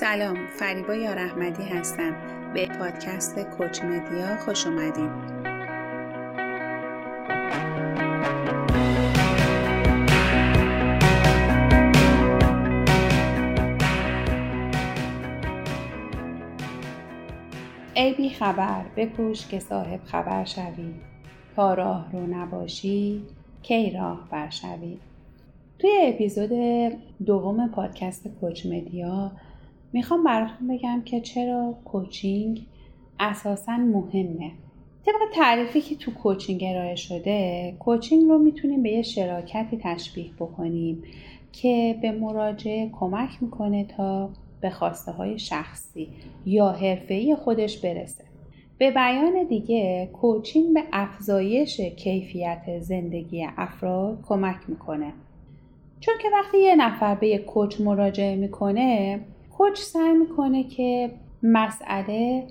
سلام، فریبا یارحمدی هستم. به پادکست کوچ مدیا خوش اومدین. ای بی خبر بکوش که صاحب خبر شوی، تا راه رو نباشی کی راه بر شوی. توی اپیزود دوم پادکست کوچ مدیا میخوام براتون بگم که چرا کوچینگ اساساً مهمه. طبق تعریفی که تو کوچینگ ارائه شده، کوچینگ رو میتونیم به یه شراکتی تشبیه بکنیم که به مراجع کمک میکنه تا به خواسته های شخصی یا حرفه‌ای خودش برسه. به بیان دیگه، کوچینگ به افزایش کیفیت زندگی افراد کمک میکنه. چون که وقتی یه نفر به یه کوچ مراجعه میکنه، کوچ سعی میکنه که مسئله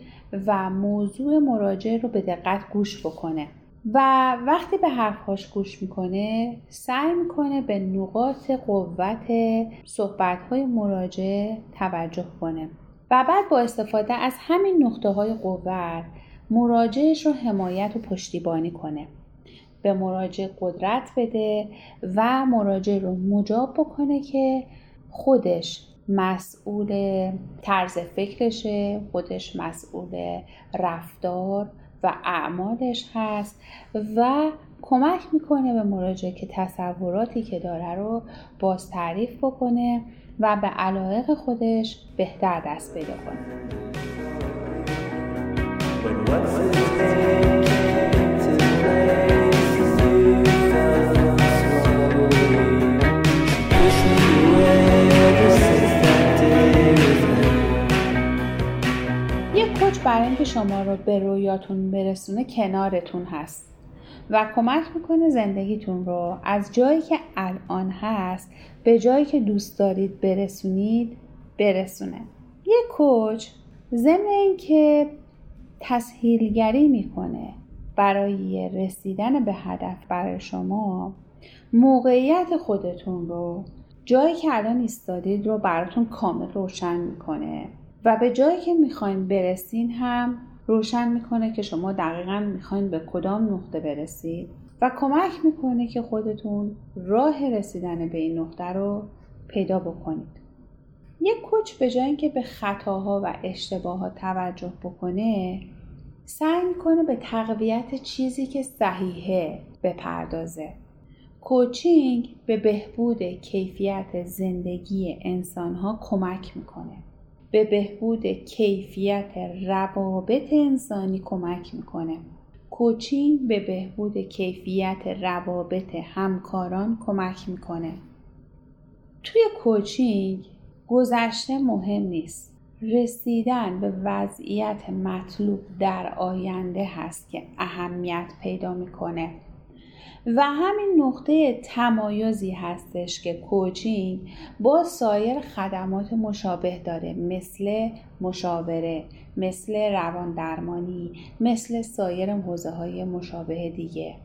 و موضوع مراجعه رو به دقت گوش بکنه و وقتی به حرفاش گوش میکنه، سعی میکنه به نقاط قوت صحبتهای مراجعه توجه کنه و بعد با استفاده از همین نقطه‌های قوت مراجعش رو حمایت و پشتیبانی کنه، به مراجع قدرت بده و مراجع رو مجاب بکنه که خودش مسئول طرز فکرشه، خودش مسئول رفتار و اعمالش هست و کمک میکنه به مراجع که تصوراتی که داره رو باز تعریف بکنه و به علایق خودش بهتر دست پیدا کنه. برای اینکه شما رو به رویاتون برسونه کنارتون هست و کمک میکنه زندگیتون رو از جایی که الان هست به جایی که دوست دارید برسونه. یه کوچ ضمن اینکه تسهیلگری میکنه برای رسیدن به هدف، برای شما موقعیت خودتون رو، جایی که الان ایستادید رو براتون کامل روشن میکنه و به جایی که میخواین برسین هم روشن میکنه که شما دقیقاً میخواین به کدام نقطه برسید و کمک میکنه که خودتون راه رسیدن به این نقطه رو پیدا بکنید. یک کوچ به جای اینکه به خطاها و اشتباهات توجه بکنه، سعی میکنه به تقویت چیزی که صحیحه بپردازه. کوچینگ به بهبود کیفیت زندگی انسانها کمک میکنه. به بهبود کیفیت روابط انسانی کمک میکنه. کوچینگ به بهبود کیفیت روابط همکاران کمک میکنه. توی کوچینگ گذشته مهم نیست. رسیدن به وضعیت مطلوب در آینده هست که اهمیت پیدا میکنه. و همین نقطه تمایزی هستش که کوچینگ با سایر خدمات مشابه داره، مثل مشاوره، مثل رواندرمانی، مثل سایر حوزه‌های مشابه دیگه.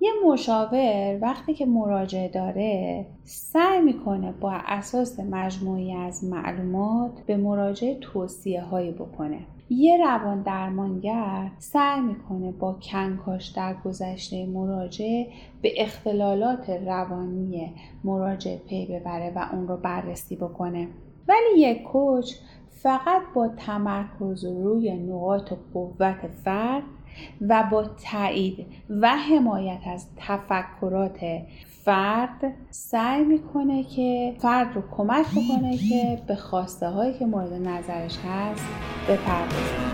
یه مشاور وقتی که مراجعه داره، سعی میکنه با اساس مجموعی از معلومات به مراجعه توصیه‌هایی بکنه. یه روان درمانگر سعی میکنه با کنکاش در گذشته مراجع به اختلالات روانی مراجع پی ببره و اون رو بررسی بکنه. ولی یک کوچ فقط با تمرکز روی نقاط قوت فرد و با تایید و حمایت از تفکرات فرد سعی میکنه که فرد رو کمک بکنه که به خواسته هایی که مورد نظرش هست بپردازه.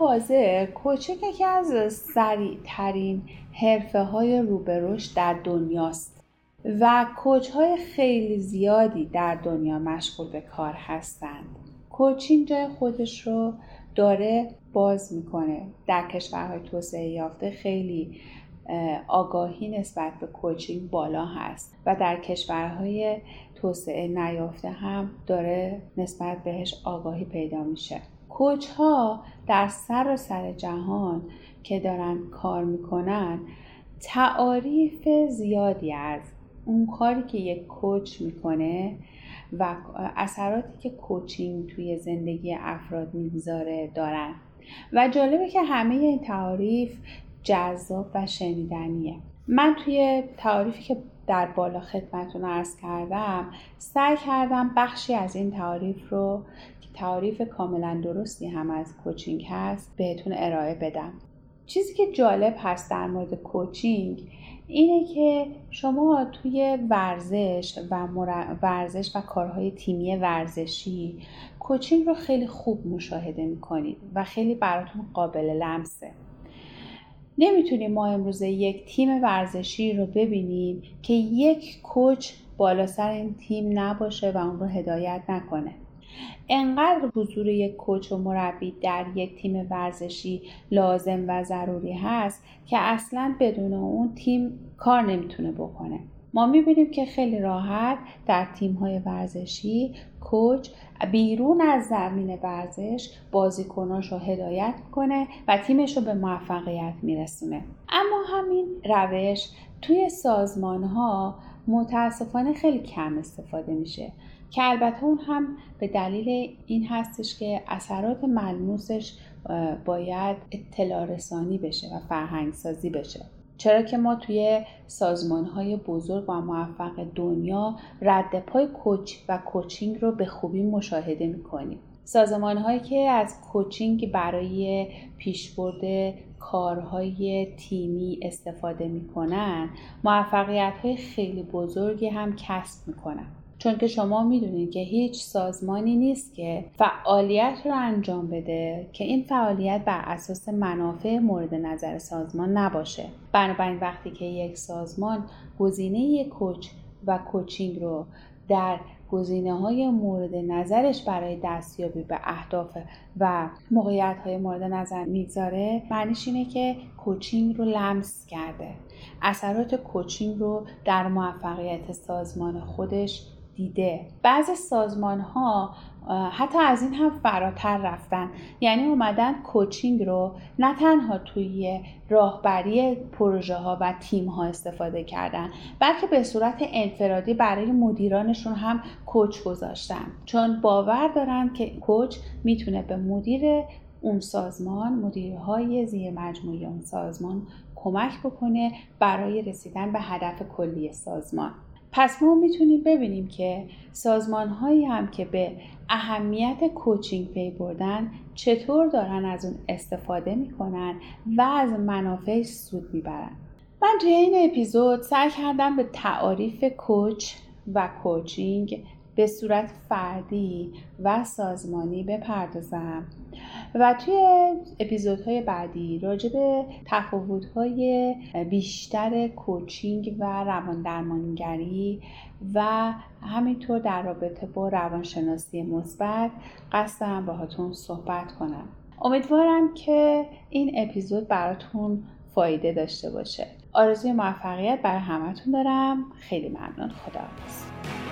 حاضر کوچینگ یکی از سریع ترین حرفه های روبروش در دنیاست و کوچ های خیلی زیادی در دنیا مشغول به کار هستند. کوچینگ جای خودش رو داره باز میکنه. در کشورهای توسعه یافته خیلی آگاهی نسبت به کوچینگ بالا هست و در کشورهای توسعه نیافته هم داره نسبت بهش آگاهی پیدا میشه. کوچ ها در سراسر جهان که دارن کار میکنن تعاریف زیادی از اون کاری که یک کوچ میکنه و اثراتی که کوچینگ توی زندگی افراد میگذاره دارن و جالبه که همه این تعاریف جذاب و شنیدنیه. من توی تعاریفی که در بالا خدمتتون عرض کردم سعی کردم بخشی از این تعاریف رو که تعاریف کاملا درستی هم از کوچینگ هست بهتون ارائه بدم. چیزی که جالب هست در مورد کوچینگ اینه که شما توی ورزش و کارهای تیمی ورزشی کوچینگ رو خیلی خوب مشاهده می‌کنید و خیلی براتون قابل لمسه. نمیتونیم ما امروزه یک تیم ورزشی رو ببینیم که یک کوچ بالا سر این تیم نباشه و اون رو هدایت نکنه. انقدر حضور یک کوچ و مربی در یک تیم ورزشی لازم و ضروری هست که اصلاً بدون اون تیم کار نمیتونه بکنه. ما میبینیم که خیلی راحت در تیم‌های ورزشی کوچ بیرون از زمین ورزش بازیکناش رو هدایت کنه و تیمش رو به موفقیت میرسونه. اما همین روش توی سازمان‌ها متاسفانه خیلی کم استفاده میشه که البته اون هم به دلیل این هستش که اثرات ملموسش باید اطلاع رسانی بشه و فرهنگ سازی بشه، چرا که ما توی سازمان‌های بزرگ و موفق دنیا رد پای کوچ و کوچینگ رو به خوبی مشاهده می‌کنیم. سازمان‌هایی که از کوچینگ برای پیشبرد کارهای تیمی استفاده می‌کنن، موفقیت‌های خیلی بزرگی هم کسب می‌کنن. چون که شما میدونید که هیچ سازمانی نیست که فعالیت رو انجام بده که این فعالیت بر اساس منافع مورد نظر سازمان نباشه. بنابراین وقتی که یک سازمان گزینه یک کوچ و کوچینگ رو در گزینه‌های مورد نظرش برای دستیابی به اهداف و موقعیت‌های مورد نظر می‌ذاره، معنیش اینه که کوچینگ رو لمس کرده. اثرات کوچینگ رو در موفقیت سازمان خودش دیده. بعضی سازمان‌ها حتی از این هم فراتر رفتن، یعنی اومدن کوچینگ رو نه تنها توی راهبری پروژه ها و تیم ها استفاده کردن، بلکه به صورت انفرادی برای مدیرانشون هم کوچ گذاشتن، چون باور دارن که کوچ میتونه به مدیر اون سازمان، مدیرهای زیر مجموعه اون سازمان کمک بکنه برای رسیدن به هدف کلی سازمان. پس ما میتونیم ببینیم که سازمان‌هایی هم که به اهمیت کوچینگ پی بردن چطور دارن از اون استفاده میکنن و از منافعش سود میبرن. من توی این اپیزود سعی کردم به تعاریف کوچ و کوچینگ به صورت فردی و سازمانی بپردازم و توی اپیزودهای بعدی راجع به تفاوت‌های بیشتر کوچینگ و رواندرمانگری و همینطور در رابطه با روانشناسی مثبت قصدم باهاتون صحبت کنم. امیدوارم که این اپیزود براتون فایده داشته باشه. آرزوی موفقیت برای همتون دارم. خیلی ممنون. خداحافظ.